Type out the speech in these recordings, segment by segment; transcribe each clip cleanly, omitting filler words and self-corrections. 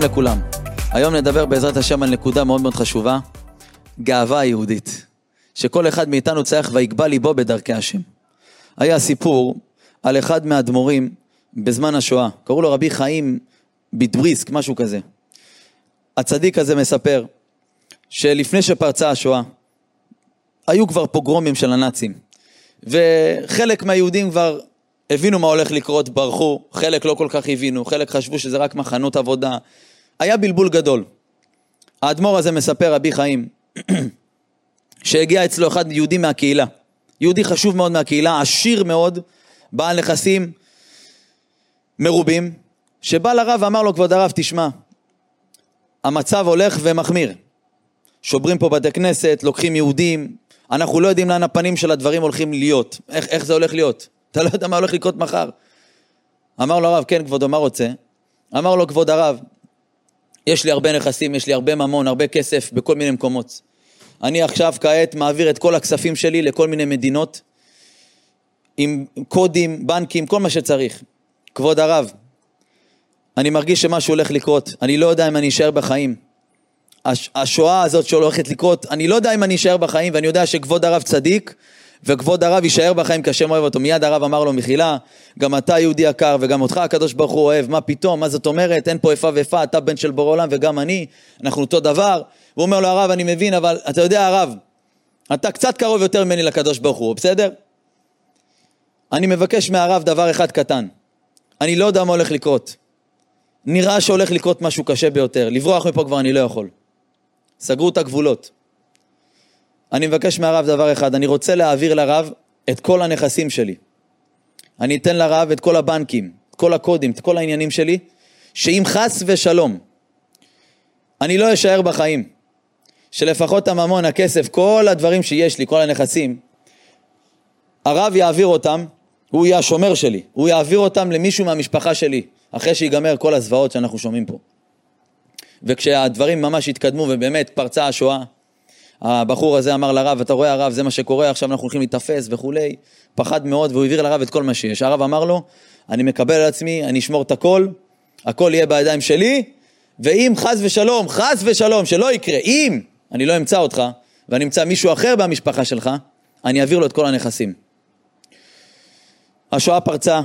שלום לכולם. היום נדבר בעזרת השם על נקודה מאוד מאוד חשובה, גאווה יהודית, שכל אחד מאיתנו צריך ויקבע ליבו בדרכי השם. היה סיפור על אחד מהאדמו"רים בזמן השואה, קראו לו רבי חיים בדבריסק, משהו כזה. הצדיק הזה מספר שלפני שפרצה השואה, היו כבר פוגרומים של הנאצים, וחלק מהיהודים כבר הבינו מה הולך לקרות, ברחו, חלק לא כל כך הבינו, חלק חשבו שזה רק מחנות עבודה, היה בלבול גדול. האדמו"ר הזה מספר, רבי חיים, שהגיע אצלו אחד יהודי מהקהילה, יהודי חשוב מאוד מהקהילה, עשיר מאוד, בעל נכסים מרובים, שבא לרב ואמר לו, כבוד הרב, תשמע, המצב הולך ומחמיר, שוברים פה בתי כנסת, לוקחים יהודים, אנחנו לא יודעים לאן הפנים של הדברים הולכים להיות, איך זה הולך להיות? אתה לא יודע מה הולך לקרות מחר. אמר לו הרב, כן כבודו, מה רוצה? אמר לו, כבוד הרב, יש לי הרבה נכסים, יש לי הרבה ממון, הרבה כסף בכל מיני מקומות. אני עכשיו כעת מעביר את כל הכספים שלי לכל מיני מדינות, עם קודים, בנקים, כל מה שצריך. כבוד הרב, אני מרגיש שמשהו הולך לקרות, אני לא יודע אם אני אשאר בחיים. השואה הזאת שהולכת לקרות, אני לא יודע אם אני אשאר בחיים, ואני יודע שכבוד הרב צדיק, וכבוד הרב יישאר בחיים כשם אוהב אותו. מיד הרב אמר לו, מחילה, גם אתה יהודי יקר וגם אותך הקדוש ברוך הוא אוהב, מה פתאום, מה זאת אומרת, אין פה איפה ואיפה, אתה בן של בור עולם וגם אני, אנחנו אותו דבר. הוא אומר לו, הרב, אני מבין, אבל אתה יודע הרב, אתה קצת קרוב יותר ממני לקדוש ברוך הוא, בסדר? אני מבקש מהרב דבר אחד קטן, אני לא יודע מה הולך לקרות, נראה שהולך לקרות משהו קשה ביותר, לברוח מפה כבר אני לא יכול, סגרו את הגבולות. אני מבקש מהרב דבר אחד, אני רוצה להעביר לרב את כל הנכסים שלי. אני אתן לרב את כל הבנקים, את כל הקודים, את כל העניינים שלי, שאם חס ושלום, אני לא אשאר בחיים, שלפחות הממון, הכסף, כל הדברים שיש לי, כל הנכסים, הרב יעביר אותם, הוא יהיה השומר שלי, הוא יעביר אותם למישהו מהמשפחה שלי, אחרי שיגמר כל הזוועות שאנחנו שומעים פה. וכשהדברים ממש התקדמו ובאמת פרצה השואה, הבחור הזה אמר לרב, אתה רואה הרב, זה מה שקורה, עכשיו אנחנו הולכים להתאפס וכולי, פחד מאוד, והוא העביר לרב את כל מה שיש. הרב אמר לו, אני מקבל על עצמי, אני אשמור את הכל, הכל יהיה בידיים שלי, ואם חס ושלום, שלא יקרה, אם אני לא אמצא אותך, ואני אמצא מישהו אחר במשפחה שלך, אני אעביר לו את כל הנכסים. השואה פרצה,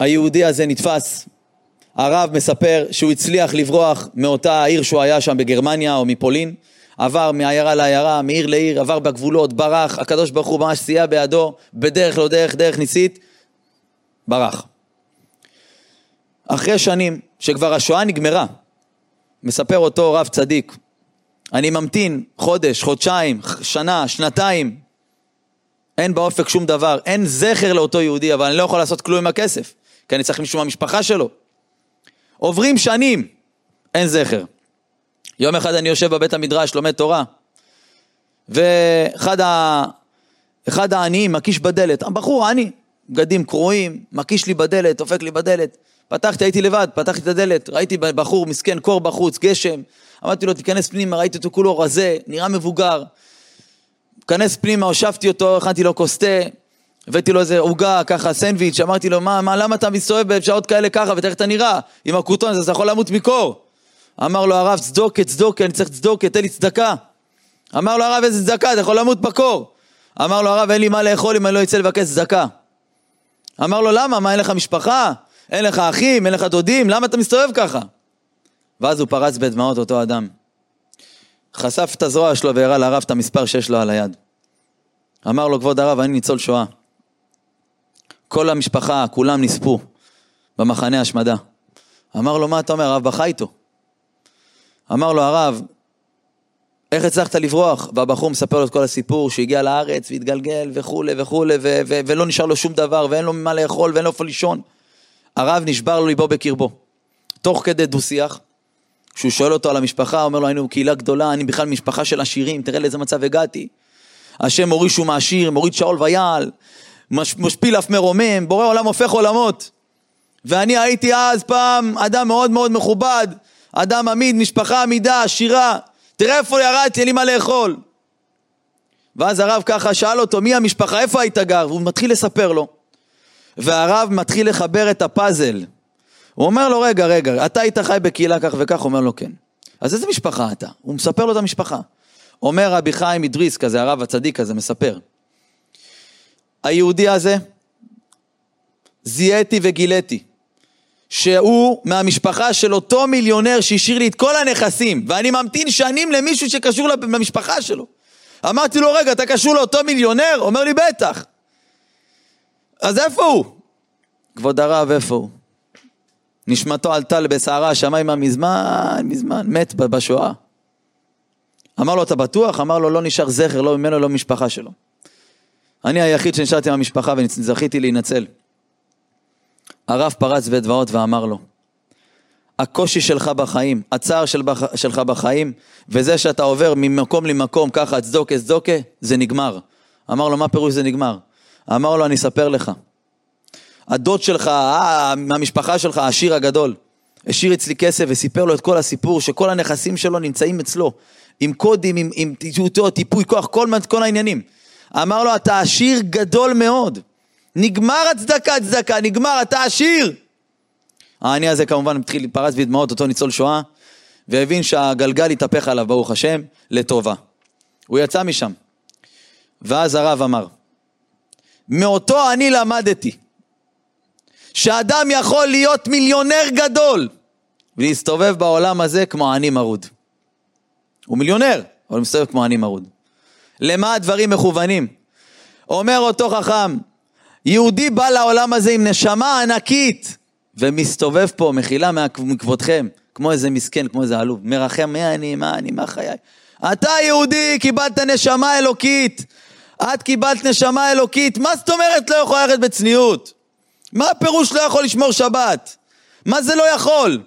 היהודי הזה נתפס, הרב מספר שהוא הצליח לברוח מאותה העיר שהוא היה שם בגרמניה או מפולין, עבר מעיירה לעיירה, מעיר לעיר, עבר בגבולות, ברח, הקדוש ברוך הוא ממש סייע בידו, בדרך לא דרך, דרך ניסית, ברח. אחרי שנים שכבר השואה נגמרה, מספר אותו רב צדיק, אני ממתין חודש, חודשיים, שנה, שנתיים, אין באופק שום דבר, אין זכר לאותו יהודי, אבל אני לא יכול לעשות כלום עם הכסף, כי אני צריך מישהו מהמשפחה שלו. עוברים שנים, אין זכר. יום אחד אני יושב בבית המדרש, לומד תורה, ואחד העניים מקיש בדלת, הבחור העני, בגדים קרועים, מקיש לי בדלת, דופק לי בדלת, פתחתי, הייתי לבד, פתחתי את הדלת, ראיתי בחור מסכן, קור בחוץ, גשם, אמרתי לו, תיכנס פנימה, ראיתי אותו כולו רזה, נראה מבוגר, כנס פנימה, הושבתי אותו, הכנתי לו קוסטה, הבאתי לו איזה עוגה, ככה סנדוויץ', אמרתי לו, מה, למה אתה מסתובב בשעות כאלה ככה, ותראה אתה נראה, עם הקוטון הזה, אתה יכול למות מקור. אמר לו הרב, צדוקה, אני צריך צדוקה, תן לי צדקה. אמר לו הרב, איזה צדקה, אתה יכול למות בקור. אמר לו הרב, אין לי מה לאכול אם אני לא יצא לבקש צדקה. אמר לו, למה? מה, אין לך משפחה? אין לך אחים? אין לך דודים? למה אתה מסתובב ככה? ואז הוא פרץ בדמעות אותו אדם. חשף את הזרוע שלו והראה לרב את המספר שיש לו על היד. אמר לו, כבוד הרב, אני ניצול שואה. כל המשפחה, כולם נספו במחנה השמדה. אמר לו, מה אתה אומר? הרב בכה איתו. אמר לו הרב, איך הצלחת לברוח? והבחור מספר לו את כל הסיפור, שהגיע לארץ והתגלגל וכולי, ולא נשאר לו שום דבר, ואין לו ממה לאכול, ואין לו פה לישון. הרב נשבר לו ליבו בקרבו. תוך כדי דו-שיח, שהוא שואל אותו על המשפחה, אומר לו, היינו קהילה גדולה, אני בכלל משפחה של עשירים, תראה לאיזה מצב הגעתי. השם מוריד שהוא מעשיר, מוריד שאול ויעל, משפיל אף מרומם, בורא עולם הופך עולמות. ואני הייתי אז פעם אדם מאוד מאוד מכובד, אדם עמיד, משפחה עמידה, עשירה, תראה איפה ירדתי, אין לי מה לאכול. ואז הרב ככה שאל אותו, מי המשפחה, איפה היית גר? והוא מתחיל לספר לו. והרב מתחיל לחבר את הפאזל. הוא אומר לו, רגע, רגע, אתה היית חי בקהילה כך וכך? אומר לו, כן. אז איזה משפחה אתה? הוא מספר לו את המשפחה. אומר רבי חיים אדריס כזה, הרב הצדיק כזה, מספר. היהודי הזה, זיהיתי וגיליתי, שהוא מהמשפחה של אותו מיליונר שהשאיר לי את כל הנכסים, ואני ממתין שנים למישהו שקשור למשפחה שלו. אמרתי לו, רגע, אתה קשור לאותו מיליונר? אומר לי, בטח. אז איפה הוא? כבוד הרב, איפה הוא? נשמתו עלתה לבשערה, השמיים מזמן, מת בשואה. אמר לו, אתה בטוח? אמר לו, לא נשאר זכר, לא ממנו, לא משפחה שלו. אני היחיד שנשארתי עם המשפחה וזכיתי להינצל. הרב פרץ בדבעות ואמר לו, הקושי שלך בחיים, הצער שלך בחיים, וזה שאתה עובר ממקום למקום, ככה, צדוקה, צדוקה, זה נגמר. אמר לו, מה פירוש זה נגמר? אמר לו, אני אספר לך. הדוד שלך, מהמשפחה שלך, העשיר הגדול, השאיר אצלי כסף וסיפר לו את כל הסיפור, שכל הנכסים שלו נמצאים אצלו, עם קודים, עם טיפוי כוח, כל העניינים. אמר לו, אתה עשיר גדול מאוד. נגמר הצדקה, נגמר, אתה עשיר. העני הזה כמובן מתחיל פרץ בדמעות, אותו ניצול שואה, והבין שהגלגל התהפך עליו, ברוך השם, לטובה. הוא יצא משם. ואז הרב אמר, מאותו אני למדתי, שאדם יכול להיות מיליונר גדול, ולהסתובב בעולם הזה כמו עני מרוד. הוא מיליונר, אבל מסתובב כמו עני מרוד. למה הדברים מכוונים? אומר אותו חכם, יהודי בא לעולם הזה עם נשמה ענקית, ומסתובב פה, מחילה מכבודכם, כמו איזה מסכן, כמו איזה עלוב, מרחם, מה אני, חיי. אתה יהודי, קיבלת נשמה אלוקית, את קיבלת נשמה אלוקית, מה זאת אומרת לא יכולה ללכת בצניעות? מה הפירוש לא יכול לשמור שבת? מה זה לא יכול?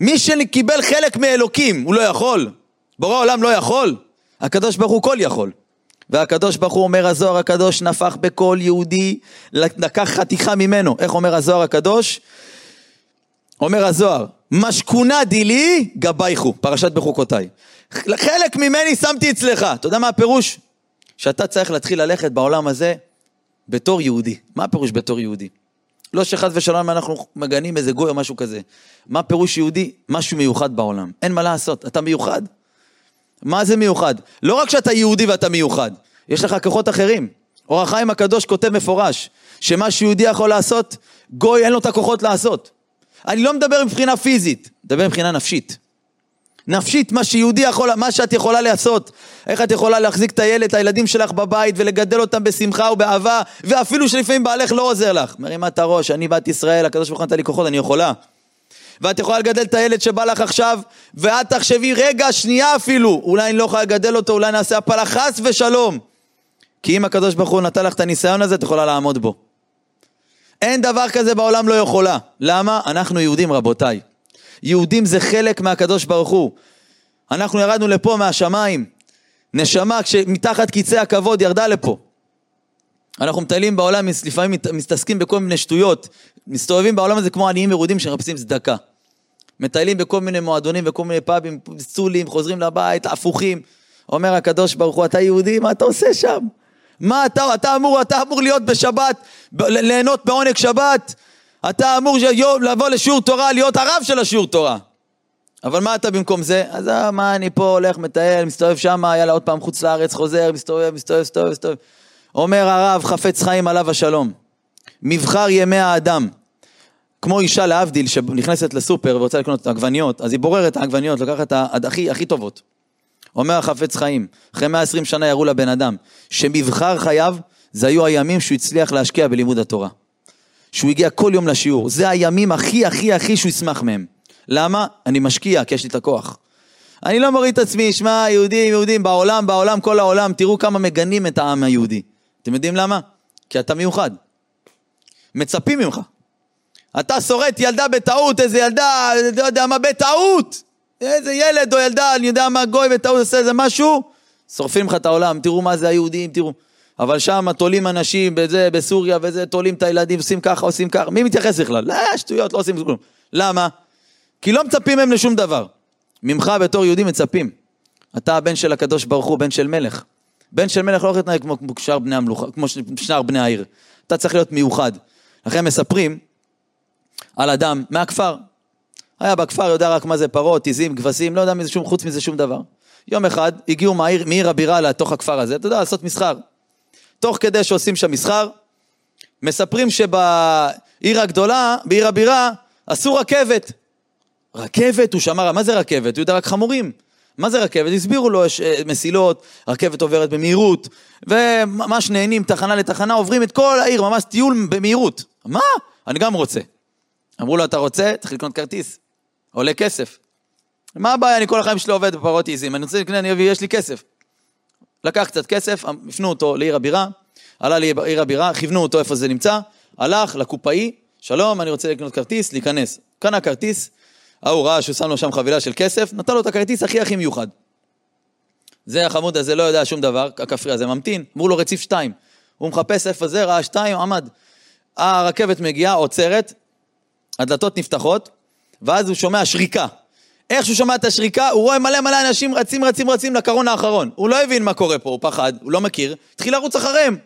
מי שקיבל חלק מאלוקים, הוא לא יכול. ברור העולם לא יכול. הקדוש ברוך הוא כל יכול. והקדוש ברוך הוא אומר הזוהר הקדוש נפח בכל יהודי, לקח חתיכה ממנו. איך אומר הזוהר הקדוש? אומר הזוהר, משכונה דילי גבייכו, פרשת בחוקותיי. חלק ממני שמתי אצלך. אתה יודע מה הפירוש? שאתה צריך להתחיל ללכת בעולם הזה, בתור יהודי. מה הפירוש בתור יהודי? לא שחד ושלום אנחנו מגנים איזה גוי או משהו כזה. מה פירוש יהודי? משהו מיוחד בעולם. אין מה לעשות. אתה מיוחד? מה זה מיוחד? לא רק שאתה יהודי ואתה מיוחד. יש לך כוחות אחרים. אור החיים הקדוש כותב מפורש, שמה שיהודי יכול לעשות, גוי אין לו את הכוחות לעשות. אני לא מדבר מבחינה פיזית, מדבר מבחינה נפשית. נפשית, מה שיהודי יכול, מה שאת יכולה לעשות, איך את יכולה להחזיק את הילד, את הילדים שלך בבית, ולגדל אותם בשמחה ובאהבה, ואפילו שלפעמים בעלך לא עוזר לך. מרימה את הראש, אני בת ישראל, הקדוש ברוך הוא נתן לי כוחות, אני יכולה. ואת יכולה לגדל את הילד שבא לך עכשיו, ואת תחשבי רגע, שנייה אפילו, אולי אני לא יכולה לגדל אותו, אולי נעשה הפלה, חס ושלום. כי אם הקדוש ברוך הוא נתן לך את הניסיון הזה, את יכולה לעמוד בו. אין דבר כזה בעולם לא יכולה. למה? אנחנו יהודים, רבותיי. יהודים זה חלק מהקדוש ברוך הוא. אנחנו ירדנו לפה מהשמיים. נשמה, כשמתחת קיצי הכבוד ירדה לפה. אנחנו מטיילים בעולם, לפעמים מתעסקים בכל מיני שטויות. מסתובבים בעולם הזה כמו עניים מרודים שמחפשים צדקה. מטיילים בכל מיני מועדונים וכל מיני פאבים, צולים, חוזרים לבית, הפוכים. אומר הקדוש ברוך הוא, אתה יהודי, מה אתה עושה שם? מה אתה? אתה אמור להיות בשבת, ליהנות בעונג שבת. אתה אמור לבוא לשיעור תורה, להיות הרב של השיעור תורה. אבל מה אתה במקום זה? אז מה אני פה הולך, מטייל, מסתובב שם, יאללה עוד פעם חוץ לארץ, חוזר, מסתובב. אומר הרב, חפץ חיים עליו השלום. מבחר ימי האדם. כמו אישה להבדיל שנכנסת לסופר ורוצה לקנות עגבניות, אז היא בוררת העגבניות, לוקחת את הכי טובות. אומר החפץ חיים, אחרי 120 שנה יראו לבן אדם, שמבחר חייו, זה היו הימים שהוא הצליח להשקיע בלימוד התורה. שהוא הגיע כל יום לשיעור, זה הימים הכי שהוא ישמח מהם. למה? אני משקיע, כי יש לי את הכוח. אני לא מוריד את עצמי, שמע, יהודים, בעולם, כל העולם, תראו כמה מגנים את העם היהודי. אתם יודעים למה? כי אתה מיוחד. מצפים ממך. אתה שורט ילדה בטעות, איזה ילדה, לא יודע מה, בטעות. איזה ילד או ילדה, אני יודע מה, גוי בטעות עושה איזה משהו, שורפים לך את העולם, תראו מה זה היהודים, תראו. אבל שם תולים אנשים בזה, בסוריה וזה, תולים את הילדים, עושים ככה, מי מתייחס בכלל? לא, שטויות, לא עושים כלום. למה? כי לא מצפים הם לשום דבר. ממך בתור יהודים מצפים. אתה הבן של הקדוש ברוך הוא, בן של מלך. בן של מלך לא הולך להתנהג כמו שאר בני המלוכה, כמו שאר בני העיר. אתה צריך להיות מיוחד. לכן מספרים על אדם מהכפר. היה בכפר, יודע רק מה זה פרות, עיזים, כבשים, לא יודע מזה שום, חוץ מזה שום דבר. יום אחד הגיעו מעיר הבירה לתוך הכפר הזה, אתה יודע, לעשות מסחר. תוך כדי שעושים שם מסחר, מספרים שבעיר הגדולה, בעיר הבירה, עשו רכבת. רכבת, הוא שמע, מה זה רכבת? הוא יודע רק חמורים. מה זה רכבת? הסבירו לו, יש מסילות, רכבת עוברת במהירות, וממש נהנים, תחנה לתחנה, עוברים את כל העיר, ממש טיול במהירות. מה? אני גם רוצה. אמרו לו, אתה רוצה? צריך לקנות כרטיס. עולה כסף. מה הבעיה? אני כל החיים שלי עובד בפרות עיזים. אני רוצה לקנות, אני אביא, יש לי כסף. לקח קצת כסף, הפנו אותו לעיר הבירה, עלה לעיר הבירה, כיוונו אותו איפה זה נמצא, הלך לקופאי, שלום, אני רוצה לקנות כרטיס, להיכנס. כאן הכרטיס, הוא ראה שהוא שם לו שם חבילה של כסף, נתן לו את הכרטיס הכי מיוחד. זה החמוד הזה לא יודע שום דבר, הכפרי הזה ממתין, אמרו לו רציף 2. הוא מחפש איפה זה, ראה 2, עמד. הרכבת מגיעה, עוצרת, הדלתות נפתחות, ואז הוא שומע שריקה. איך שהוא שומע את השריקה, הוא רואה מלא אנשים רצים לקרון האחרון. הוא לא הבין מה קורה פה, הוא פחד, הוא לא מכיר, התחיל לרוץ אחריהם.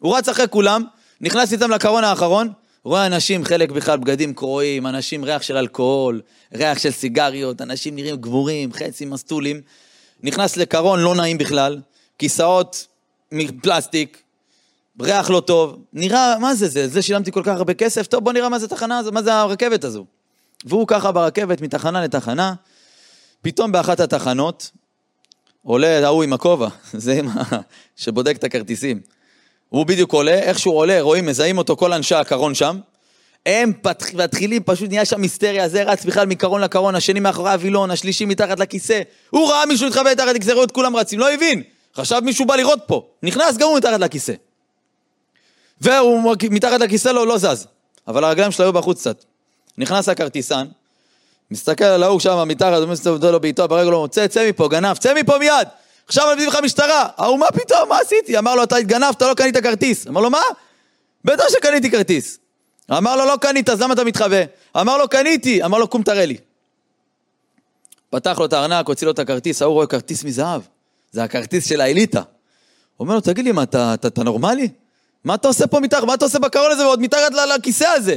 הוא רץ אחרי כולם, נכנס איתם לקרון האחרון, רואה אנשים, חלק בכלל בגדים קרועים, אנשים ריח של אלכוהול, ריח של סיגריות, אנשים נראים גבורים, חצי מסטולים, נכנס לקרון לא נעים בכלל, כיסאות מפלסטיק, ריח לא טוב, נראה, מה זה זה? זה שילמתי כל כך הרבה כסף, טוב בוא נראה מה זה תחנה, מה זה הרכבת הזו. והוא ככה ברכבת מתחנה לתחנה, פתאום באחת התחנות, עולה ההוא עם הכובע, זה שבודק את הכרטיסים. הוא בדיוק עולה, איכשהו עולה, רואים, מזהים אותו כל אנשי הקרון שם, הם מתחילים, פשוט נהיה שם היסטריה, זה רץ בכלל מקרון לקרון, השני מאחורי הווילון, השלישי מתחת לכיסא, הוא ראה מישהו התחבא מתחת לכיסא, ראו את כולם רצים, לא הבין, חשב מישהו בא לראות פה, נכנס גם הוא מתחת לכיסא, והוא מתחת לכיסא לא זז, אבל הרגליים שלו היו בחוץ קצת, נכנס הכרטיסן, מסתכל על ההוא שם, מתחת, מסתובב לו בעיתו, ברגע לו, צא מפה, גנב, צא מפה מיד. עכשיו אני מביא לך משטרה, הוא מה פתאום, מה עשיתי? אמר לו, אתה התגנבת, לא קנית כרטיס. אמר לו, מה? בטח שקניתי כרטיס. אמר לו, לא קנית, אז למה אתה מתחבא? אמר לו, קניתי. אמר לו, קום תראה לי. פתח לו את הארנק, הוציא לו את הכרטיס, הוא רואה כרטיס מזהב. זה הכרטיס של האליטה. הוא אומר לו, תגיד לי, מה, אתה נורמלי? מה אתה עושה פה מתחת? מה אתה עושה בקרון הזה ועוד מתחת לכיסא הזה?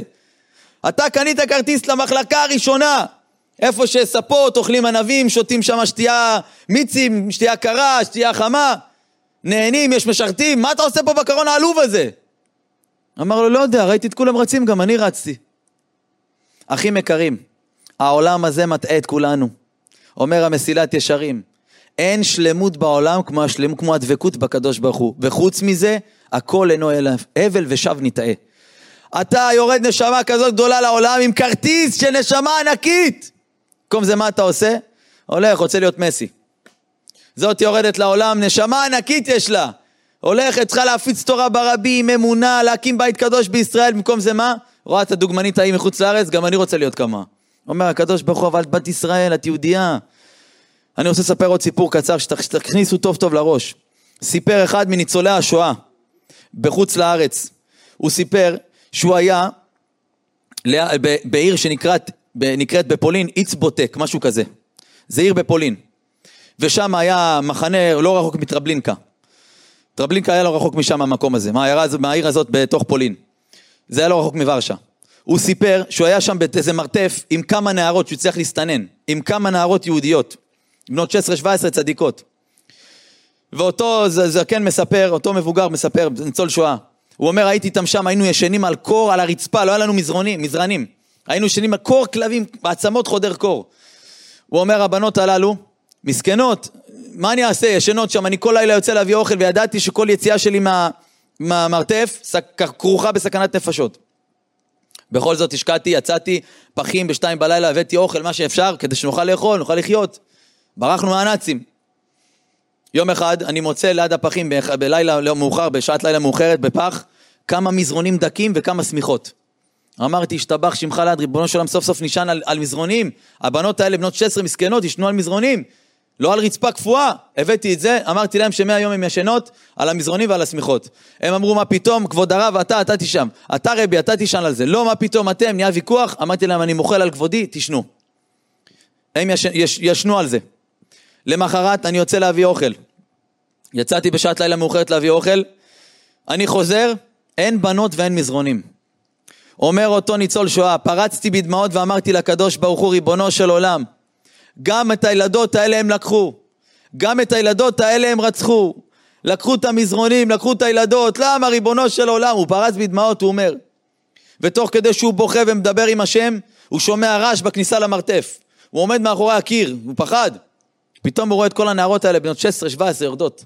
אתה קנית כרטיס למחלקה הראשונה. איפה שספות, אוכלים ענבים, שותים שם שתייה מיצים, שתייה קרה, שתייה חמה, נהנים, יש משרתים, מה אתה עושה פה בקרון העלוב הזה? אמר לו, לא יודע, ראיתי את כולם רצים, גם אני רצתי. אחים יקרים, העולם הזה מטעה את כולנו. אומר המשילת ישרים, אין שלמות בעולם כמו הדבקות בקדוש ברוך הוא, וחוץ מזה, הכל אינו הבל ושב נטעה. אתה יורד נשמה כזאת גדולה לעולם עם כרטיס של נשמה ענקית. במקום זה מה אתה עושה? הולך, רוצה להיות מסי. זאת יורדת לעולם, נשמה ענקית יש לה. הולכת, צריכה להפיץ תורה ברבים, אמונה, להקים בית קדוש בישראל. במקום זה מה? רואה את הדוגמנית ההיא מחוץ לארץ, גם אני רוצה להיות כמה. אומר הקדוש ברוך הוא, אבל את בת ישראל, את יהודייה. אני רוצה לספר עוד סיפור קצר, שתכניסו טוב טוב לראש. סיפר אחד מניצולי השואה, בחוץ לארץ. הוא סיפר שהוא היה בעיר שנקראת, נקראת בפולין, איצבוטק, משהו כזה. זה עיר בפולין. ושם היה מחנה לא רחוק מתרבלינקה. תרבלינקה היה לא רחוק משם המקום הזה, מהעיר הזאת בתוך פולין. זה היה לא רחוק מוורשה. הוא סיפר שהוא היה שם באיזה מרתף עם כמה נערות שהוא צריך להסתנן, עם כמה נערות יהודיות, בנות 16-17 צדיקות. ואותו זקן מספר, אותו מבוגר מספר, ניצול שואה. הוא אומר, הייתי איתם שם, היינו ישנים על קור, על הרצפה, לא היה לנו מזרנים. היינו ישנים על קור כלבים, בעצמות חודר קור. הוא אומר, הבנות הללו, מסכנות, מה אני אעשה? ישנות שם, אני כל לילה יוצא להביא אוכל, וידעתי שכל יציאה שלי מהמרתף, כרוכה בסכנת נפשות. בכל זאת השקעתי, יצאתי, פחים בשתיים בלילה, הבאתי אוכל, מה שאפשר, כדי שנוכל לאכול, נוכל לחיות. ברחנו מהנאצים. יום אחד אני מוצא ליד הפחים בלילה לא מאוחר, בשעת לילה מאוחרת בפח, כמה מזרונים דקים וכמה סמיכות. אמרתי, השתבח שמך ליד, ריבונו של עולם, סוף סוף נשען על מזרונים. הבנות האלה, בנות 16 מסכנות, ישנו על מזרונים, לא על רצפה קפואה. הבאתי את זה, אמרתי להם שמאה יום הם ישנות על המזרונים ועל הסמיכות. הם אמרו, מה פתאום, כבוד הרב, אתה תשם. אתה רבי, אתה תשען על זה. לא, מה פתאום, אתם, נהיה ויכוח. אמרתי להם, אני מוכל על כבודי, תשנו. הם ישנו על זה. למחרת אני יוצא להביא אוכל. יצאתי בשעת לילה מאוחרת להביא אוכל. אני חוזר, אין בנות ואין מזרונים. אומר אותו ניצול שואה, פרצתי בדמעות ואמרתי לקדוש ברוך הוא, ריבונו של עולם, גם את הילדות האלה הם לקחו, גם את הילדות האלה הם רצחו, לקחו את המזרונים, לקחו את הילדות, למה ריבונו של עולם? הוא פרץ בדמעות, הוא אומר. ותוך כדי שהוא בוכה ומדבר עם השם, הוא שומע רעש בכניסה למרתף. הוא עומד מאחורי הקיר, הוא פחד. פתאום הוא רואה את כל הנערות האלה, בנות 16-17 יורדות.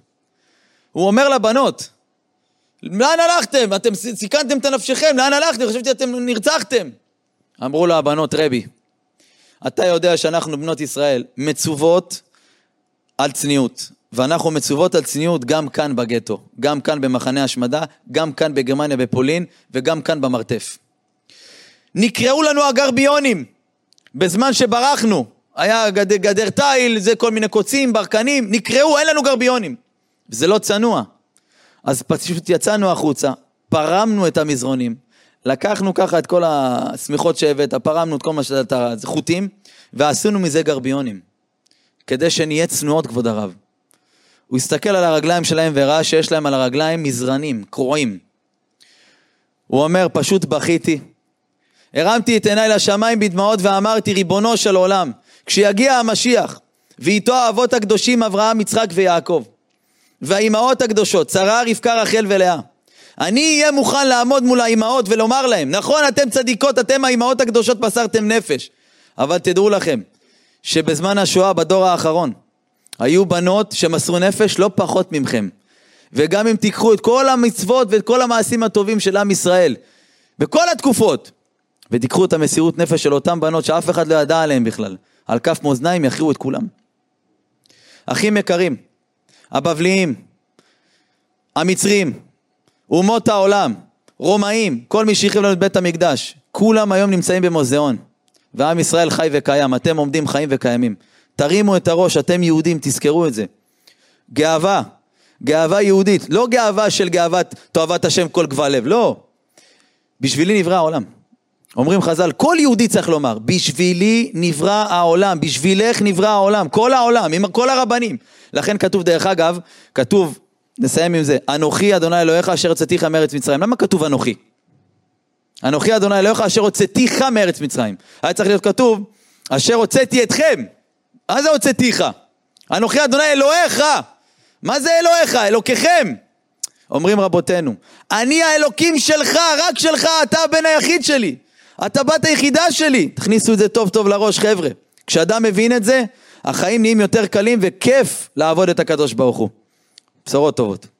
הוא אומר לבנות, לאן הלכתם? אתם סיכנתם את הנפשכם, לאן הלכתם? חשבתי אתם נרצחתם. אמרו לה הבנות, רבי, אתה יודע שאנחנו בנות ישראל מצוות על צניעות. ואנחנו מצוות על צניעות גם כאן בגטו, גם כאן במחנה השמדה, גם כאן בגרמניה בפולין, וגם כאן במרתף. נקראו לנו הגרביונים, בזמן שברחנו, היה גדר תיל, זה כל מיני קוצים, ברקנים, נקראו, אין לנו גרביונים. זה לא צנוע. אז פשוט יצאנו החוצה, פרמנו את המזרונים, לקחנו ככה את כל הסמיכות שהבאת, פרמנו את כל מה שאתה, זה חוטים, ועשינו מזה גרביונים, כדי שנהיה צנועות כבוד הרב. הוא הסתכל על הרגליים שלהם וראה שיש להם על הרגליים מזרנים, קרועים. הוא אומר, פשוט בכיתי. הרמתי את עיניי לשמיים בדמעות ואמרתי, ריבונו של עולם, כשיגיע המשיח, ואיתו האבות הקדושים אברהם, יצחק ויעקב, והאימהות הקדושות, שרה, רבקה, רחל ולאה, אני אהיה מוכן לעמוד מול האימהות ולומר להם, נכון, אתם צדיקות, אתם האימהות הקדושות בסרתם נפש, אבל תדעו לכם, שבזמן השואה, בדור האחרון, היו בנות שמסרו נפש לא פחות ממכם. וגם אם תיקחו את כל המצוות ואת כל המעשים הטובים של עם ישראל, בכל התקופות, ותיקחו את המסירות נפש של אותם בנות שאף אחד לא ידע עליהם בכלל, על כף מאזניים יכריעו את כולם. אחים יקרים, הבבליים, המצרים, אומות העולם, רומאים, כל מי שהחריב לנו את בית המקדש, כולם היום נמצאים במוזיאון, ועם ישראל חי וקיים, אתם עומדים חיים וקיימים. תרימו את הראש, אתם יהודים, תזכרו את זה. גאווה, גאווה יהודית, לא גאווה של גאוות תאוות השם כל גבל לב, לא. בשבילי נברא העולם. אומרים חז"ל, כל יהודי צריך לומר, בשבילי נברא העולם, בשבילך נברא העולם, כל העולם, עם כל הרבנים. לכן כתוב, דרך אגב, כתוב, נסיים עם זה, אנוכי אדוני אלוהיך אשר הוצאתיך מארץ מצרים. למה כתוב אנוכי? אנוכי אדוני אלוהיך אשר הוצאתיך מארץ מצרים. היה צריך להיות כתוב, אשר הוצאתי אתכם. אז הוצאתיך, אנוכי אדוני אלוהיך, מה זה אלוהיך? אלוקיכם. אומרים רבותינו, אני האלוקים שלך, רק שלך, אתה הבן היחיד שלי, אתה בת היחידה שלי. תכניסו את זה טוב טוב לראש חבר'ה, כשאדם מבין את זה, החיים נהיים יותר קלים וכיף לעבוד את הקדוש ברוך הוא. בשורות טובות.